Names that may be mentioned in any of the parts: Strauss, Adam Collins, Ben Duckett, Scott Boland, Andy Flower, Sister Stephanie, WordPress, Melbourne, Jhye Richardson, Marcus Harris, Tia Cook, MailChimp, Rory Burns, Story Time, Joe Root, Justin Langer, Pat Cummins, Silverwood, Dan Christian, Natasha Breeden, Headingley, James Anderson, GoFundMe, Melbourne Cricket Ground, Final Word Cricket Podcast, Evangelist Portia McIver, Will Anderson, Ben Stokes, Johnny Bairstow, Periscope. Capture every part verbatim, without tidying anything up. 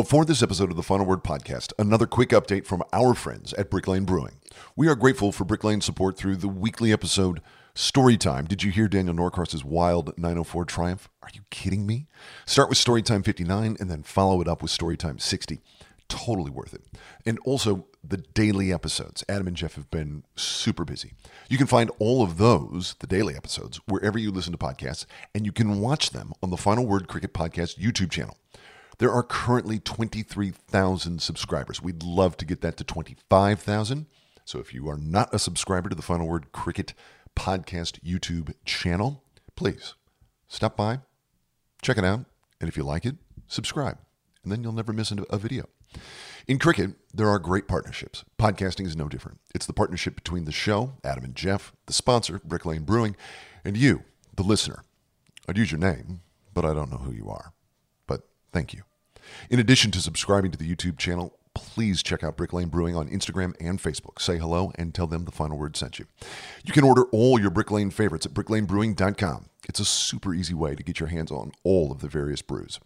Before this episode of the Final Word Podcast, another quick update from our friends at Brick Lane Brewing. We are grateful for Brick Lane's support through the weekly episode, Story Time. Did you hear Daniel Norcross's wild nine oh four triumph? Are you kidding me? Start with Story Time fifty-nine and then follow it up with Story Time sixty. Totally worth it. And also the daily episodes. Adam and Geoff have been super busy. You can find all of those, the daily episodes, wherever you listen to podcasts, and you can watch them on the Final Word Cricket Podcast YouTube channel. There are currently twenty-three thousand subscribers. We'd love to get that to twenty-five thousand. So if you are not a subscriber to the Final Word Cricket Podcast YouTube channel, please stop by, check it out, and if you like it, subscribe, and then you'll never miss a video. In cricket, there are great partnerships. Podcasting is no different. It's the partnership between the show, Adam and Geoff, the sponsor, Brick Lane Brewing, and you, the listener. I'd use your name, but I don't know who you are. But thank you. In addition to subscribing to the YouTube channel, please check out Brick Lane Brewing on Instagram and Facebook. Say hello and tell them the Final Word sent you. You can order all your Brick Lane favorites at brick lane brewing dot com. It's a super easy way to get your hands on all of the various brews.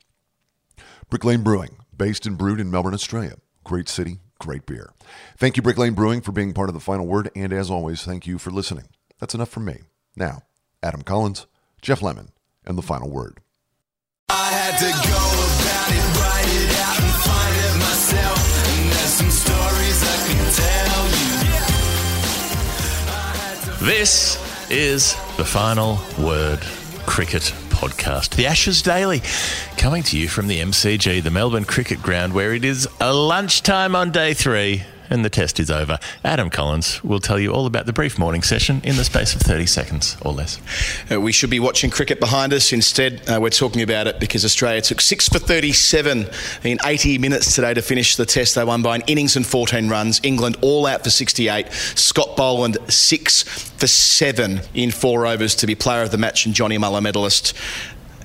Brick Lane Brewing, based and brewed in Melbourne, Australia. Great city, great beer. Thank you, Brick Lane Brewing, for being part of the Final Word, and as always, thank you for listening. That's enough from me. Now, Adam Collins, Geoff Lemon, and the Final Word. I had to go about it, write it out, and find it myself. And there's some stories I can tell you. This is the Final Word Cricket Podcast, the Ashes Daily, coming to you from the M C G, the Melbourne Cricket Ground, where it is a lunchtime on day three and the test is over. Adam Collins will tell you all about the brief morning session in the space of thirty seconds or less. Uh, we should be watching cricket behind us. Instead, uh, we're talking about it because Australia took six for thirty-seven in eighty minutes today to finish the test. They won by an innings and fourteen runs. England all out for sixty-eight. Scott Boland six for seven in four overs to be player of the match and Johnny Mullagh medalist.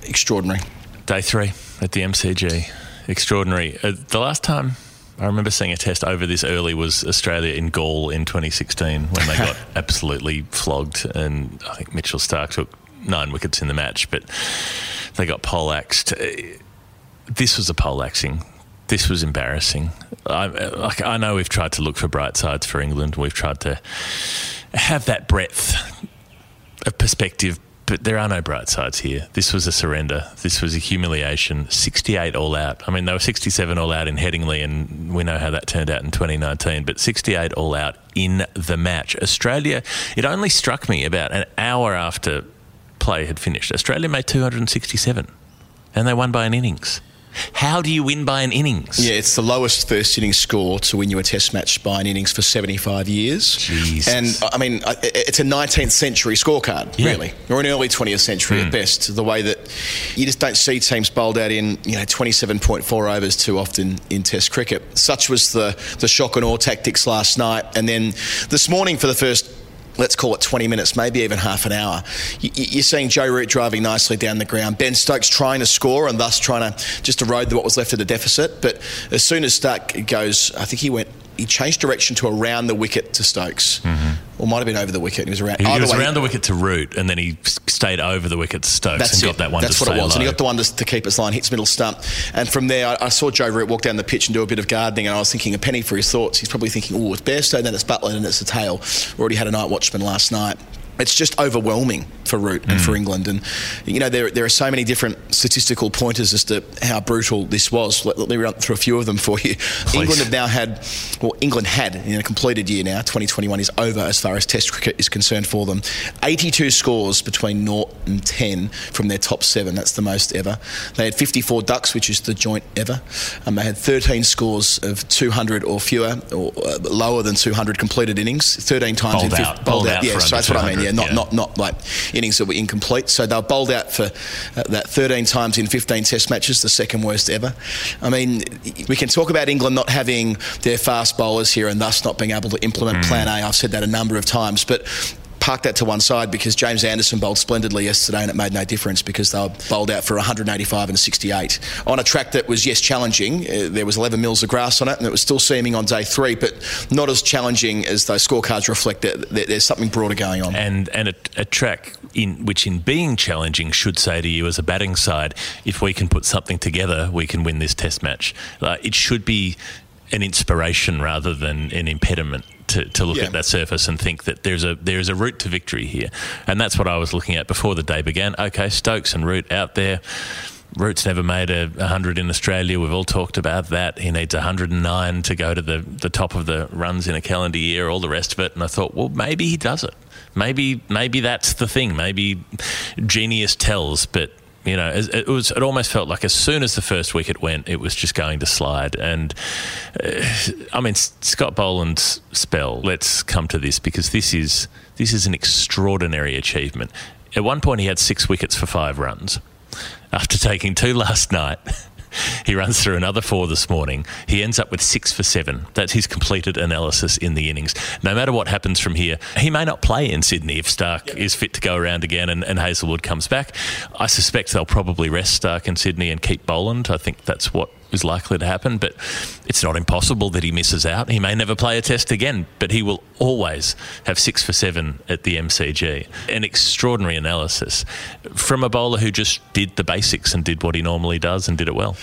Extraordinary. Day three at the M C G. Extraordinary. Uh, the last time I remember seeing a test over this early was Australia in Gaul in twenty sixteen when they got absolutely flogged, and I think Mitchell Starc took nine wickets in the match, but they got poleaxed. This was a poleaxing. This was embarrassing. I, like, I know we've tried to look for bright sides for England. We've tried to have that breadth of perspective, but there are no bright sides here. This was a surrender. This was a humiliation. sixty-eight all out. I mean, they were sixty-seven all out in Headingley, and we know how that turned out in twenty nineteen, but sixty-eight all out in the match. Australia, it only struck me about an hour after play had finished. Australia made two hundred sixty-seven, and they won by an innings. How do you win by an innings? Yeah, it's the lowest first innings score to win you a test match by an innings for seventy-five years. Jesus. And, I mean, it's a nineteenth century scorecard, yeah. Really, or an early twentieth century mm. at best, the way that you just don't see teams bowled out in, you know, twenty-seven point four overs too often in test cricket. Such was the, the shock and awe tactics last night. And then this morning for the first, let's call it twenty minutes, maybe even half an hour, you're seeing Joe Root driving nicely down the ground. Ben Stokes trying to score and thus trying to just erode what was left of the deficit. But as soon as Starc goes, I think he went, he changed direction to around the wicket to Stokes. Mm-hmm. Or might have been over the wicket. He was around, he, he was way, around the wicket to Root, and then he stayed over the wicket to Stokes that's and it. got that one that's to stay That's what it was. Low. And he got the one to, to keep his line, hits middle stump. And from there, I, I saw Joe Root walk down the pitch and do a bit of gardening, and I was thinking a penny for his thoughts. He's probably thinking, oh, it's Bairstow, then it's Butler, and it's the tail. Already had a night watchman last night. It's just overwhelming for Root and mm. for England. And, you know, there there are so many different statistical pointers as to how brutal this was. Let, let me run through a few of them for you. Please. England have now had, well, England had in a completed year now, twenty twenty-one is over as far as test cricket is concerned for them, eighty-two scores between nought and ten from their top seven. That's the most ever. They had fifty-four ducks, which is the joint ever. And they had thirteen scores of two hundred or fewer, or uh, lower than two hundred completed innings, thirteen times. Bowled in fifty, out. Bowled out, out. Yeah, so that's what I mean, yeah. Not, yeah. not not like innings that were incomplete. So they were bowled out for uh, that thirteen times in fifteen test matches, the second worst ever. I mean, we can talk about England not having their fast bowlers here and thus not being able to implement mm. plan A. I've said that a number of times. But park that to one side because James Anderson bowled splendidly yesterday and it made no difference because they were bowled out for one hundred eighty-five and sixty-eight. On a track that was, yes, challenging, uh, there was eleven mils of grass on it and it was still seaming on day three, but not as challenging as those scorecards reflect that there's something broader going on. And and a, a track in which in being challenging should say to you as a batting side, if we can put something together, we can win this test match. Uh, it should be an inspiration rather than an impediment to, to look yeah. at that surface and think that there's a there is a route to victory here. And that's what I was looking at before the day began. Okay, Stokes and Root out there. Root's never made a hundred in Australia. We've all talked about that. He needs one hundred nine to go to the, the top of the runs in a calendar year, all the rest of it. And I thought, well, maybe he does it. Maybe maybe that's the thing. Maybe genius tells, but... You know, it was. It almost felt like as soon as the first wicket went, it was just going to slide. And, uh, I mean, Scott Boland's spell, let's come to this, because this is this is an extraordinary achievement. At one point, he had six wickets for five runs. After taking two last night... He runs through another four this morning. He ends up with six for seven. That's his completed analysis in the innings. No matter what happens from here, he may not play in Sydney if Starc yep. is fit to go around again and, and Hazlewood comes back. I suspect they'll probably rest Starc in Sydney and keep Boland. I think that's what is likely to happen, but it's not impossible that he misses out. He may never play a test again, but he will always have six for seven at the M C G. An extraordinary analysis from a bowler who just did the basics and did what he normally does and did it well.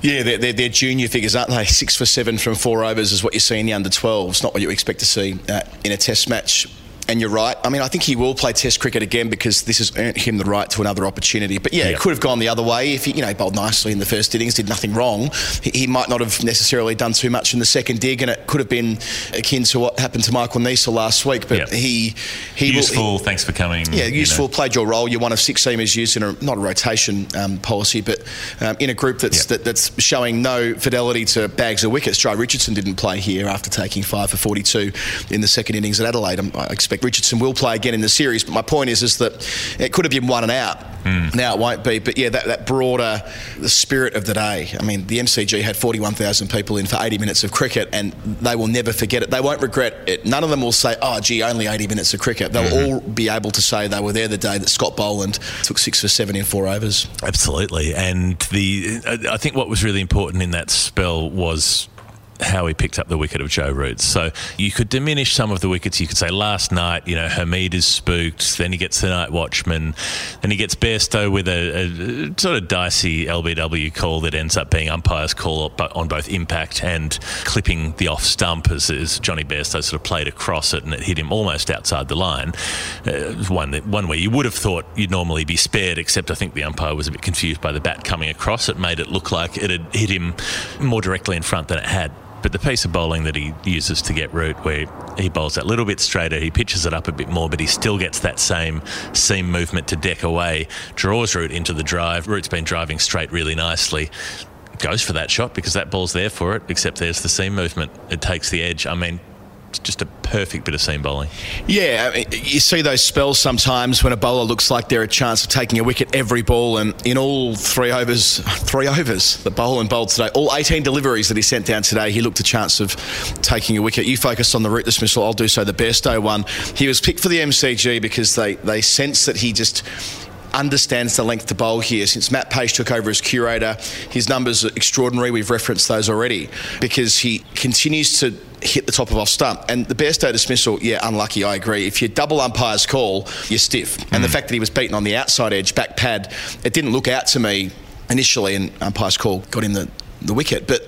Yeah, they're, they're, they're junior figures, aren't they? Six for seven from four overs is what you see in the under twelves, not what you expect to see uh, in a test match. And you're right. I mean, I think he will play Test cricket again because this has earned him the right to another opportunity. But yeah, yeah. it could have gone the other way if he, you know, bowled nicely in the first innings, did nothing wrong. He, he might not have necessarily done too much in the second dig, and it could have been akin to what happened to Michael Neser last week. But yeah. he, he useful. Will, he, thanks for coming. Yeah, useful. You know. Played your role. You're one of six seamers used in a not a rotation um, policy, but um, in a group that's yeah. that, that's showing no fidelity to bags of wickets. Jhye Richardson didn't play here after taking five for forty-two in the second innings at Adelaide. I expect Richardson will play again in the series, but my point is is that it could have been one and out. Mm. Now it won't be, but yeah, that, that broader the spirit of the day. I mean, the M C G had forty-one thousand people in for eighty minutes of cricket, and they will never forget it. They won't regret it. None of them will say, oh, gee, only eighty minutes of cricket. They'll mm-hmm. all be able to say they were there the day that Scott Boland took six for seven in four overs. Absolutely. And the I think what was really important in that spell was how he picked up the wicket of Joe Root. So you could diminish some of the wickets. You could say last night, you know, Hameed is spooked, then he gets the night watchman, then he gets Bairstow with a, a sort of dicey L B W call that ends up being umpire's call on both impact and clipping the off stump as, as Johnny Bairstow sort of played across it and it hit him almost outside the line. Uh, one, that, one where you would have thought you'd normally be spared, except I think the umpire was a bit confused by the bat coming across. It made it look like it had hit him more directly in front than it had. But the piece of bowling that he uses to get Root, where he bowls that little bit straighter, he pitches it up a bit more, but he still gets that same seam movement to deck away, draws Root into the drive. Root's been driving straight really nicely. Goes for that shot because that ball's there for it, except there's the seam movement. It takes the edge. I mean... just a perfect bit of seam bowling. Yeah, I mean, you see those spells sometimes when a bowler looks like they're a chance of taking a wicket every ball, and in all three overs, three overs, the Boland bowled today, all eighteen deliveries that he sent down today, he looked a chance of taking a wicket. You focused on the Root dismissal, I'll do so, the Bairstow one. He was picked for the M C G because they, they sense that he just... understands the length to bowl here. Since Matt Page took over as curator, his numbers are extraordinary. We've referenced those already because he continues to hit the top of off stump. And the Bairstow dismissal, yeah, unlucky, I agree. If you double umpire's call, you're stiff. Mm. And the fact that he was beaten on the outside edge, back pad, it didn't look out to me initially, and umpire's call got him the, the wicket. But...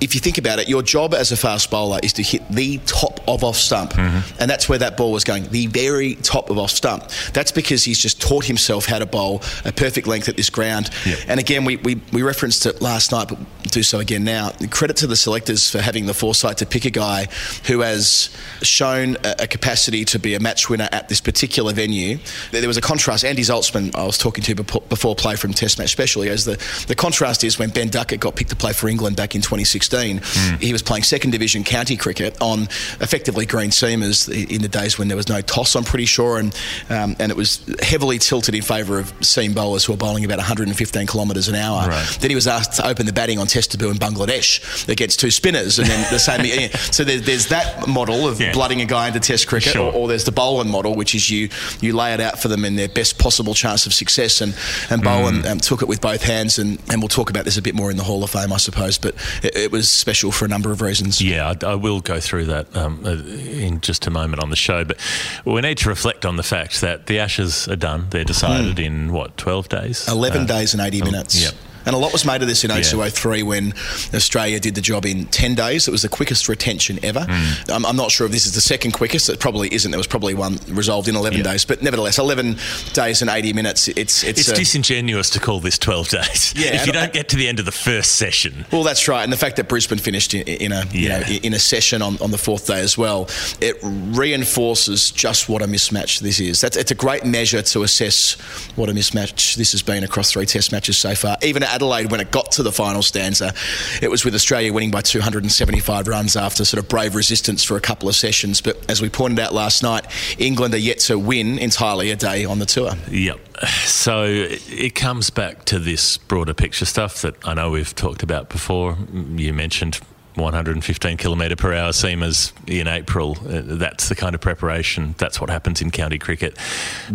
if you think about it, your job as a fast bowler is to hit the top of off stump. Mm-hmm. And that's where that ball was going, the very top of off stump. That's because he's just taught himself how to bowl a perfect length at this ground. Yep. And again, we, we, we referenced it last night, but do so again now. Credit to the selectors for having the foresight to pick a guy who has shown a, a capacity to be a match winner at this particular venue. There was a contrast. Andy Zaltzman, I was talking to before play from Test Match Special, he goes, the, the contrast is when Ben Duckett got picked to play for England back in twenty sixteen. Mm. He was playing second division county cricket on effectively green seamers in the days when there was no toss, I'm pretty sure, and um, and it was heavily tilted in favour of seam bowlers who were bowling about one hundred fifteen kilometres an hour. Right. Then he was asked to open the batting on test debut in Bangladesh against two spinners, and then the same. Yeah. So there's, there's that model of yeah. blooding a guy into test cricket, sure. or, or there's the Boland model, which is you you lay it out for them in their best possible chance of success, and, and Boland mm. um, took it with both hands, and, and we'll talk about this a bit more in the Hall of Fame, I suppose, but it, it was special for a number of reasons. Yeah, I, I will go through that um, in just a moment on the show, but we need to reflect on the fact that the Ashes are done. They're decided mm. in, what, twelve days? eleven uh, days and eighty um, minutes. Yep. And a lot was made of this in oh two oh three yeah. when Australia did the job in ten days. It was the quickest retention ever. Mm. I'm, I'm not sure if this is the second quickest. It probably isn't. There was probably one resolved in eleven yeah. days. But nevertheless, eleven days and eighty minutes, it's... It's, it's a, disingenuous to call this twelve days yeah, if you don't I, get to the end of the first session. Well, that's right. And the fact that Brisbane finished in, in, a, yeah. you know, in a session on, on the fourth day as well, it reinforces just what a mismatch this is. That's, it's a great measure to assess what a mismatch this has been across three test matches so far. Even at Adelaide, when it got to the final stanza, it was with Australia winning by two hundred seventy-five runs after sort of brave resistance for a couple of sessions. But as we pointed out last night, England are yet to win entirely a day on the tour. Yep. So it comes back to this broader picture stuff that I know we've talked about before. You mentioned one hundred fifteen kilometre per hour seamers in April. That's the kind of preparation. That's what happens in county cricket.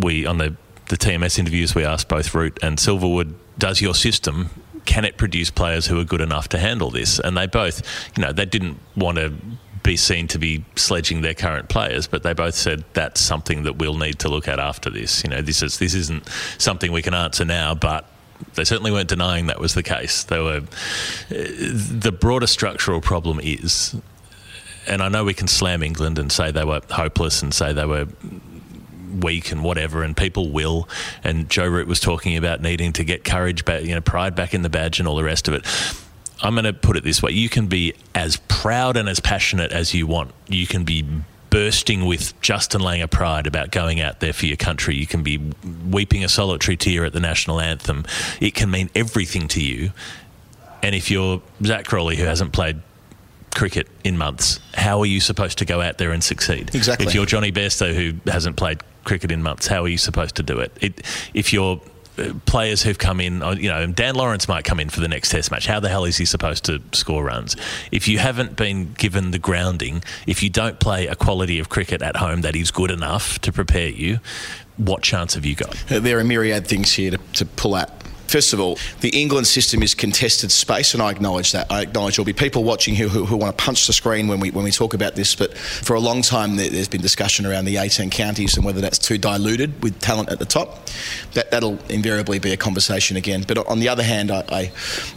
We, on the, the T M S interviews, we asked both Root and Silverwood, does your system, can it produce players who are good enough to handle this? And they both, you know, they didn't want to be seen to be sledging their current players, but they both said that's something that we'll need to look at after this. You know, this is this isn't something we can answer now, but they certainly weren't denying that was the case. They were. The broader structural problem is, and I know we can slam England and say they were hopeless and say they were weak and whatever, and people will, and Joe Root was talking about needing to get courage back, you know, pride back in the badge and all the rest of it. I'm going to put it this way. You can be as proud and as passionate as you want. You can be bursting with Justin Langer pride about going out there for your country. You can be weeping a solitary tear at the national anthem. It can mean everything to you. And if you're Zach Crawley, who hasn't played cricket in months, how are you supposed to go out there and succeed? Exactly. If you're Johnny Bairstow, who hasn't played cricket in months, how are you supposed to do it? It if you're players who've come in, you know, Dan Lawrence might come in for the next test match. How the hell is he supposed to score runs? If you haven't been given the grounding, if you don't play a quality of cricket at home that is good enough to prepare you, what chance have you got? There are myriad things here to, to pull at. First of all, the England system is contested space, and I acknowledge that. I acknowledge there'll be people watching who, who, who want to punch the screen when we when we talk about this, but for a long time there, there's been discussion around the eighteen counties and whether that's too diluted with talent at the top. That, that'll invariably be a conversation again. But on the other hand, I I,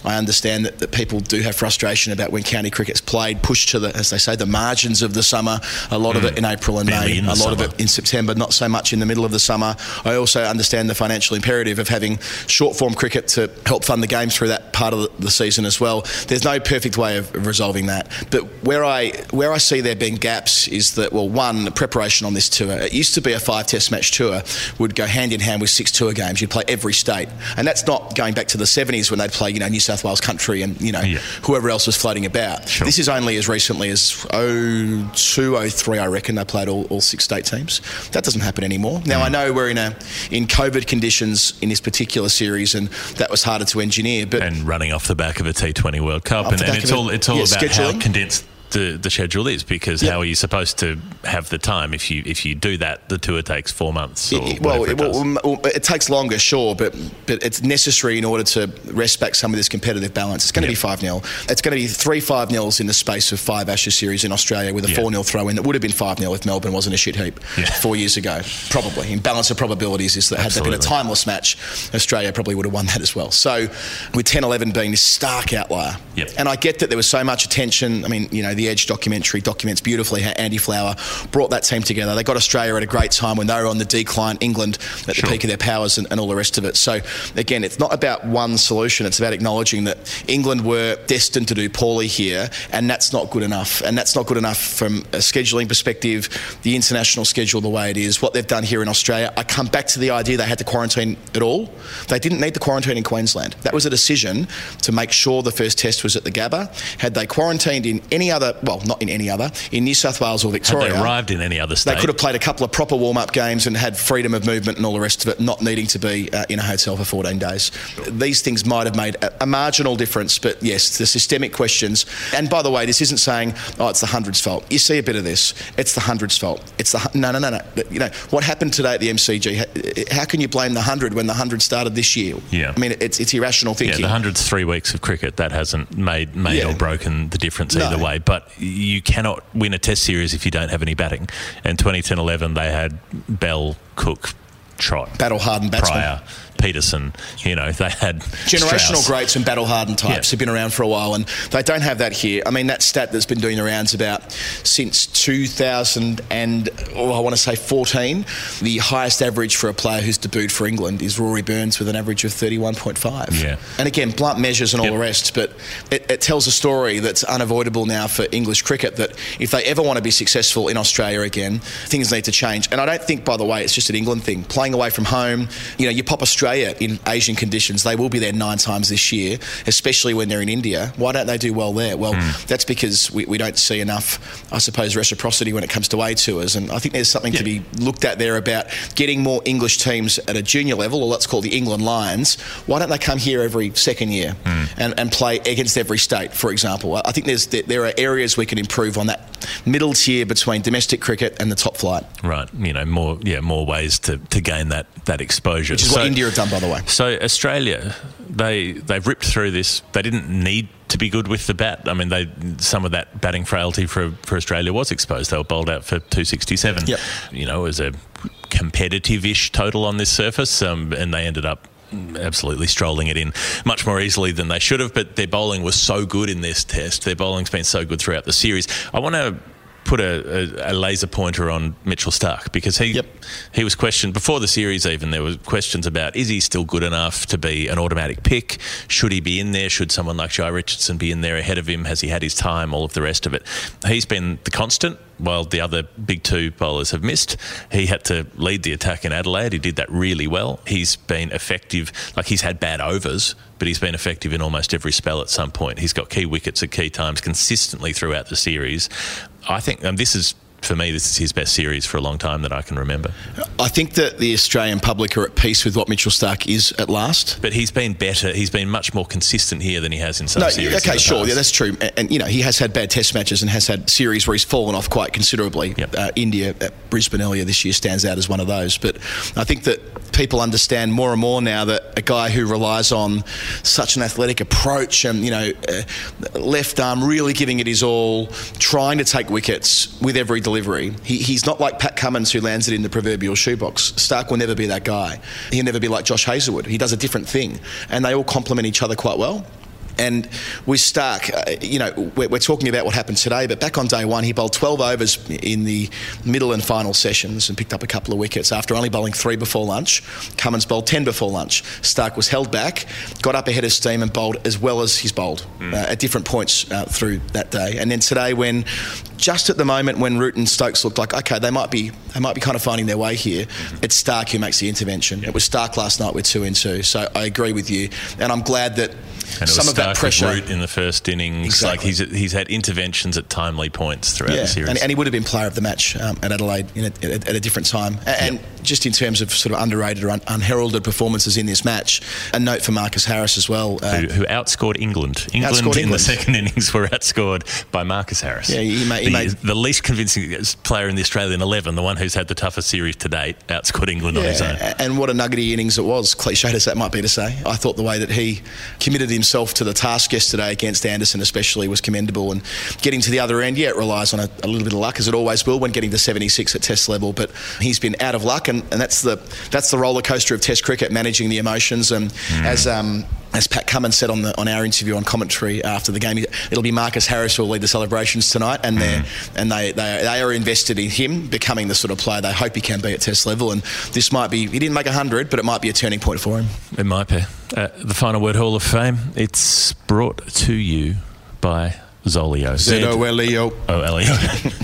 I understand that, that people do have frustration about when county cricket's played, pushed to the, as they say, the margins of the summer, a lot mm. of it in April and Barely May, a lot summer. of it in September, not so much in the middle of the summer. I also understand the financial imperative of having short-form cricket cricket to help fund the game through that part of the season as well. There's no perfect way of resolving that. But where I where I see there being gaps is that, well, one, the preparation on this tour. It used to be a five-test match tour would go hand-in-hand with six tour games. You'd play every state. And that's not going back to the seventies when they'd play, you know, New South Wales country and, you know, yeah. whoever else was floating about. Sure. This is only as recently as oh two oh three, I reckon, they played all, all six state teams. That doesn't happen anymore. Now, mm. I know we're in a in COVID conditions in this particular series, and that was harder to engineer. But and running off the back of a T twenty World Cup. And, and it's all it's all yeah, about scheduling. How condensed the, the schedule is, because yep. how are you supposed to have the time if you if you do that? The tour takes four months. Or it, well, it, it, well, it takes longer, sure, but but it's necessary in order to wrest back some of this competitive balance. It's going to yep. be five nil. It's going to be three five nils in the space of five Ashes series in Australia with a yep. four nil throw in. That would have been five nil if Melbourne wasn't a shit heap yeah. four years ago. Probably in balance of probabilities is that had Absolutely. That been a timeless match, Australia probably would have won that as well. So with ten eleven being this stark outlier, yep. and I get that there was so much attention. I mean, you know. The Edge documentary documents beautifully how Andy Flower brought that team together. They got Australia at a great time when they were on the decline, England at sure. the peak of their powers and, and all the rest of it. So, again, it's not about one solution. It's about acknowledging that England were destined to do poorly here, and that's not good enough. And that's not good enough from a scheduling perspective, the international schedule the way it is, what they've done here in Australia. I come back to the idea they had to quarantine at all. They didn't need the quarantine in Queensland. That was a decision to make sure the first test was at the Gabba. Had they quarantined in any other other, well, not in any other, in New South Wales or Victoria. Had they arrived in any other state, they could have played a couple of proper warm-up games and had freedom of movement and all the rest of it, not needing to be uh, in a hotel for fourteen days. These things might have made a, a marginal difference, but yes, the systemic questions. And by the way, this isn't saying, oh, it's the hundreds' fault. You see a bit of this. It's the hundreds' fault. It's the no, no, no, no. You know what happened today at the M C G? How can you blame the hundred when the hundred started this year? Yeah, I mean, it's it's irrational thinking. Yeah, the hundred's three weeks of cricket that hasn't made made yeah. or broken the difference no. either way. But you cannot win a Test series if you don't have any batting. And twenty ten eleven, they had Bell, Cook, Trot, battle hardened batsmen, Pryor, Peterson. You know, they had generational Strauss. Greats and battle hardened types yeah. who've been around for a while, and they don't have that here. I mean, that stat that's been doing the rounds about since two thousand and oh, I want to say fourteen, the highest average for a player who's debuted for England is Rory Burns with an average of thirty-one point five. Yeah, and again, blunt measures and all yep. the rest, but it, it tells a story that's unavoidable now for English cricket. That if they ever want to be successful in Australia again, things need to change. And I don't think, by the way, it's just an England thing. Playing away from home, you know, you pop Australia in Asian conditions, they will be there nine times this year, especially when they're in India. Why don't they do well there? Well, mm. that's because we, we don't see enough, I suppose, reciprocity when it comes to A tours. And I think there's something yeah. to be looked at there about getting more English teams at a junior level, or let's call the England Lions. Why don't they come here every second year mm. and, and play against every state, for example? I think there's there are areas we can improve on that middle tier between domestic cricket and the top flight. Right, you know, more yeah, more ways to, to gain that, that exposure. Which is so, what India have done, by the way. So Australia, they, they've ripped through this. They didn't need to be good with the bat. I mean, they some of that batting frailty for, for Australia was exposed. They were bowled out for two sixty-seven. Yep. You know, it was a competitive-ish total on this surface, um, and they ended up absolutely strolling it in much more easily than they should have, but their bowling was so good in this test. Their bowling's been so good throughout the series. I want to put a, a, a laser pointer on Mitchell Starc, because he yep. he was questioned before the series even. There were questions about, is he still good enough to be an automatic pick? Should he be in there? Should someone like Jhye Richardson be in there ahead of him? Has he had his time? All of the rest of it. He's been the constant while the other big two bowlers have missed. He had to lead the attack in Adelaide. He did that really well. He's been effective. Like, he's had bad overs, but he's been effective in almost every spell at some point. He's got key wickets at key times consistently throughout the series. I think um, this is, for me, this is his best series for a long time that I can remember. I think that the Australian public are at peace with what Mitchell Starc is at last. But he's been better. He's been much more consistent here than he has in some no, series. Okay, sure. Past. Yeah, that's true. And, and, you know, he has had bad test matches and has had series where he's fallen off quite considerably. Yep. Uh, India at Brisbane earlier this year stands out as one of those. But I think that people understand more and more now that a guy who relies on such an athletic approach and, you know, uh, left arm really giving it his all, trying to take wickets with every delivery. He, he's not like Pat Cummins, who lands it in the proverbial shoebox. Starc will never be that guy. He'll never be like Josh Hazlewood. He does a different thing, and they all complement each other quite well. And with Starc, uh, you know, we're, we're talking about what happened today, but back on day one, he bowled twelve overs in the middle and final sessions and picked up a couple of wickets after only bowling three before lunch. Cummins bowled ten before lunch. Starc was held back, got up ahead of steam and bowled as well as he's bowled mm. uh, at different points uh, through that day. And then today, when just at the moment when Root and Stokes looked like, okay, they might be they might be kind of finding their way here, mm-hmm. it's Starc who makes the intervention. Yep. It was Starc last night with two in two, so I agree with you. And I'm glad that and some of that pressure. Root in the first innings. Exactly. Like he's he's had interventions at timely points throughout yeah. the series. And, and he would have been player of the match um, at Adelaide in a, at, at a different time. And yep. just in terms of sort of underrated or un- unheralded performances in this match, a note for Marcus Harris as well. Uh, who, who outscored England. England outscored in England. The second innings were outscored by Marcus Harris. Yeah, he made, he the, made... the least convincing player in the Australian eleven, the one who's had the toughest series to date, outscored England yeah, on his own. And what a nuggety innings it was, cliched as that might be to say. I thought the way that he committed himself to the task yesterday against Anderson especially was commendable, and getting to the other end, yeah, it relies on a, a little bit of luck, as it always will when getting to seventy-six at test level, but he's been out of luck, and, and that's the that's the roller coaster of test cricket, managing the emotions. And mm. as um As Pat Cummins said on the on our interview on commentary after the game, it'll be Marcus Harris who will lead the celebrations tonight, and they mm. and they, they they are invested in him becoming the sort of player they hope he can be at Test level. And this might be, he didn't make a hundred, but it might be a turning point for him. It might be. Uh, the Final Word Hall of Fame. It's brought to you by Zoleo. Z O L E O. O L E O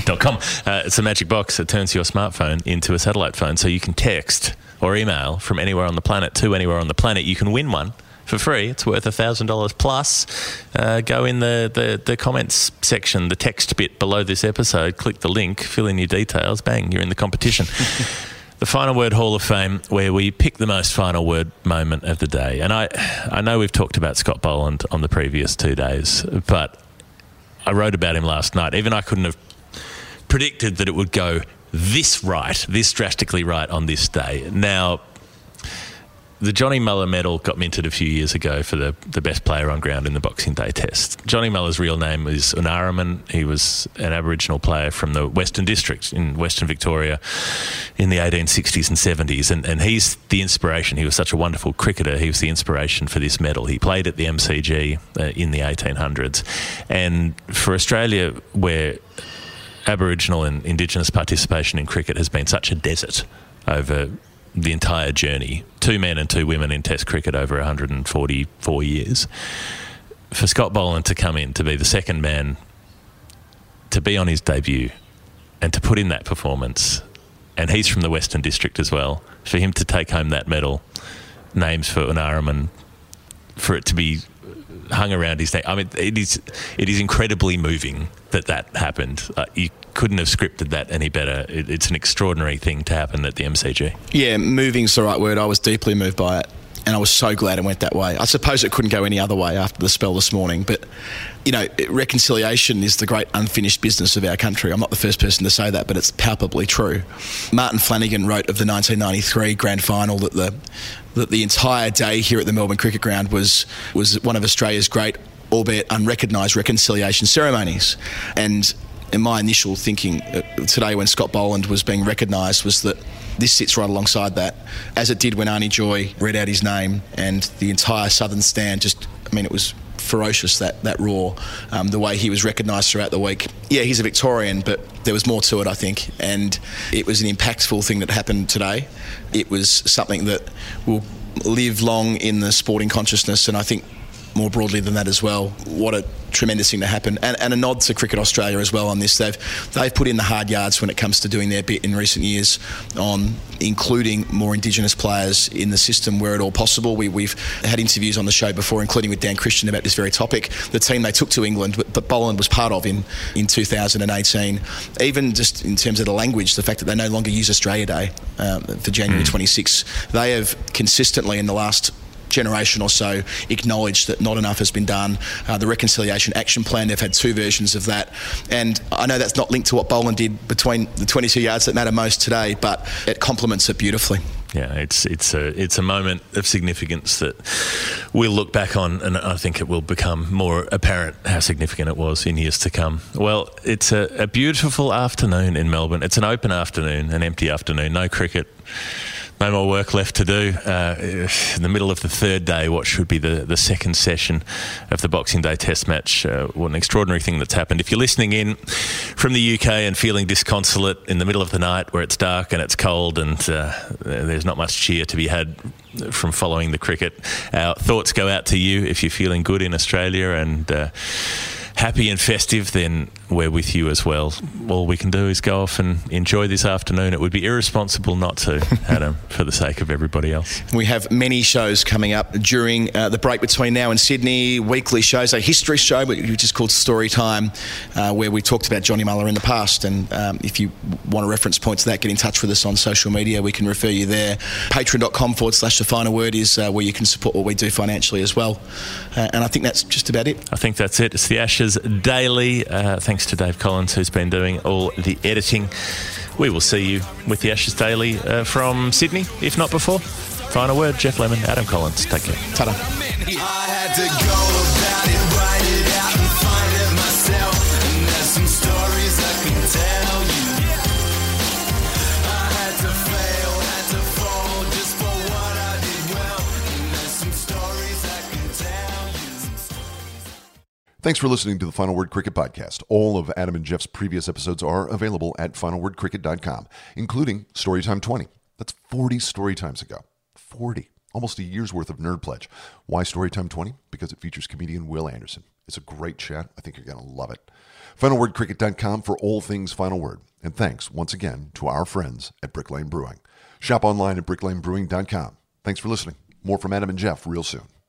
dot com. Uh, it's a magic box that turns your smartphone into a satellite phone, so you can text or email from anywhere on the planet to anywhere on the planet. You can win one. for free. It's worth one thousand dollars plus. Uh, go in the, the, the comments section, the text bit below this episode, click the link, fill in your details, bang, you're in the competition. The Final Word Hall of Fame, where we pick the most final word moment of the day. And I, I know we've talked about Scott Boland on the previous two days, but I wrote about him last night. Even I couldn't have predicted that it would go this right, this drastically right on this day. Now, the Johnny Mullagh medal got minted a few years ago for the, the best player on ground in the Boxing Day Test. Johnny Mullagh's real name is Unaarrimin. He was an Aboriginal player from the Western District in Western Victoria in the eighteen sixties and seventies. And, and he's the inspiration. He was such a wonderful cricketer. He was the inspiration for this medal. He played at the M C G uh, in the eighteen hundreds. And for Australia, where Aboriginal and Indigenous participation in cricket has been such a desert over the entire journey, two men and two women in Test cricket over one hundred forty-four years, for Scott Boland to come in, to be the second man, to be on his debut and to put in that performance, and he's from the Western District as well, for him to take home that medal, names for Unaarrimin, for it to be hung around his neck. I mean, it is it is incredibly moving that that happened. Uh, you couldn't have scripted that any better. It, it's an extraordinary thing to happen at the M C G. Yeah, moving's the right word. I was deeply moved by it, and I was so glad it went that way. I suppose it couldn't go any other way after the spell this morning, but, you know, reconciliation is the great unfinished business of our country. I'm not the first person to say that, but it's palpably true. Martin Flanagan wrote of the nineteen ninety-three grand final that the that the entire day here at the Melbourne Cricket Ground was was one of Australia's great, albeit unrecognised, reconciliation ceremonies. And in my initial thinking today when Scott Boland was being recognised was that this sits right alongside that, as it did when Arnie Joy read out his name and the entire Southern Stand just, I mean, it was ferocious, that, that roar, um, the way he was recognised throughout the week. Yeah, he's a Victorian, but there was more to it, I think, and it was an impactful thing that happened today. It was something that will live long in the sporting consciousness, and I think more broadly than that as well, what a tremendous thing to happen. And, and a nod to Cricket Australia as well on this. They've they've put in the hard yards when it comes to doing their bit in recent years on including more Indigenous players in the system where at all possible. We, we've had interviews on the show before, including with Dan Christian, about this very topic. The team they took to England, but, but Boland was part of in, in two thousand eighteen. Even just in terms of the language, the fact that they no longer use Australia Day um, for January twenty-sixth. They have consistently in the last generation or so acknowledged that not enough has been done. Uh, the Reconciliation Action Plan, they've had two versions of that. And I know that's not linked to what Boland did between the twenty-two yards that matter most today, but it complements it beautifully. Yeah, it's it's a it's a moment of significance that we'll look back on, and I think it will become more apparent how significant it was in years to come. Well, it's a, a beautiful afternoon in Melbourne. It's an open afternoon, an empty afternoon, no cricket. No more work left to do. Uh, in the middle of the third day, what should be the, the second session of the Boxing Day Test Match. Uh, what an extraordinary thing that's happened. If you're listening in from the U K and feeling disconsolate in the middle of the night where it's dark and it's cold and uh, there's not much cheer to be had from following the cricket, our thoughts go out to you. If you're feeling good in Australia and Uh, happy and festive, then we're with you as well. All we can do is go off and enjoy this afternoon. It would be irresponsible not to, Adam, for the sake of everybody else. We have many shows coming up during uh, the break between now and Sydney, weekly shows, a history show, which is called Story Time, uh, where we talked about Johnny Mullagh in the past. And um, if you want a reference point to that, get in touch with us on social media. We can refer you there. Patreon.com forward slash the final word is uh, where you can support what we do financially as well. Uh, and I think that's just about it. I think that's it. It's the Ashes Daily. Uh, thanks to Dave Collins, who's been doing all the editing. We will see you with the Ashes Daily uh, from Sydney, if not before. Final Word, Geoff Lemon, Adam Collins. Take care. Ta-da. I had to go about it, write it out and find it myself. And there's some stories I can tell you. I had to fail, had to fall just for what I did well. And there's some stories I can tell you. Thanks for listening to the Final Word Cricket Podcast. All of Adam and Geoff's previous episodes are available at final word cricket dot com, including Storytime twenty. That's forty story times ago. forty. Almost a year's worth of Nerd Pledge. Why Storytime twenty? Because it features comedian Will Anderson. It's a great chat. I think you're going to love it. final word cricket dot com for all things Final Word. And thanks once again to our friends at Brick Lane Brewing. Shop online at brick lane brewing dot com. Thanks for listening. More from Adam and Geoff real soon.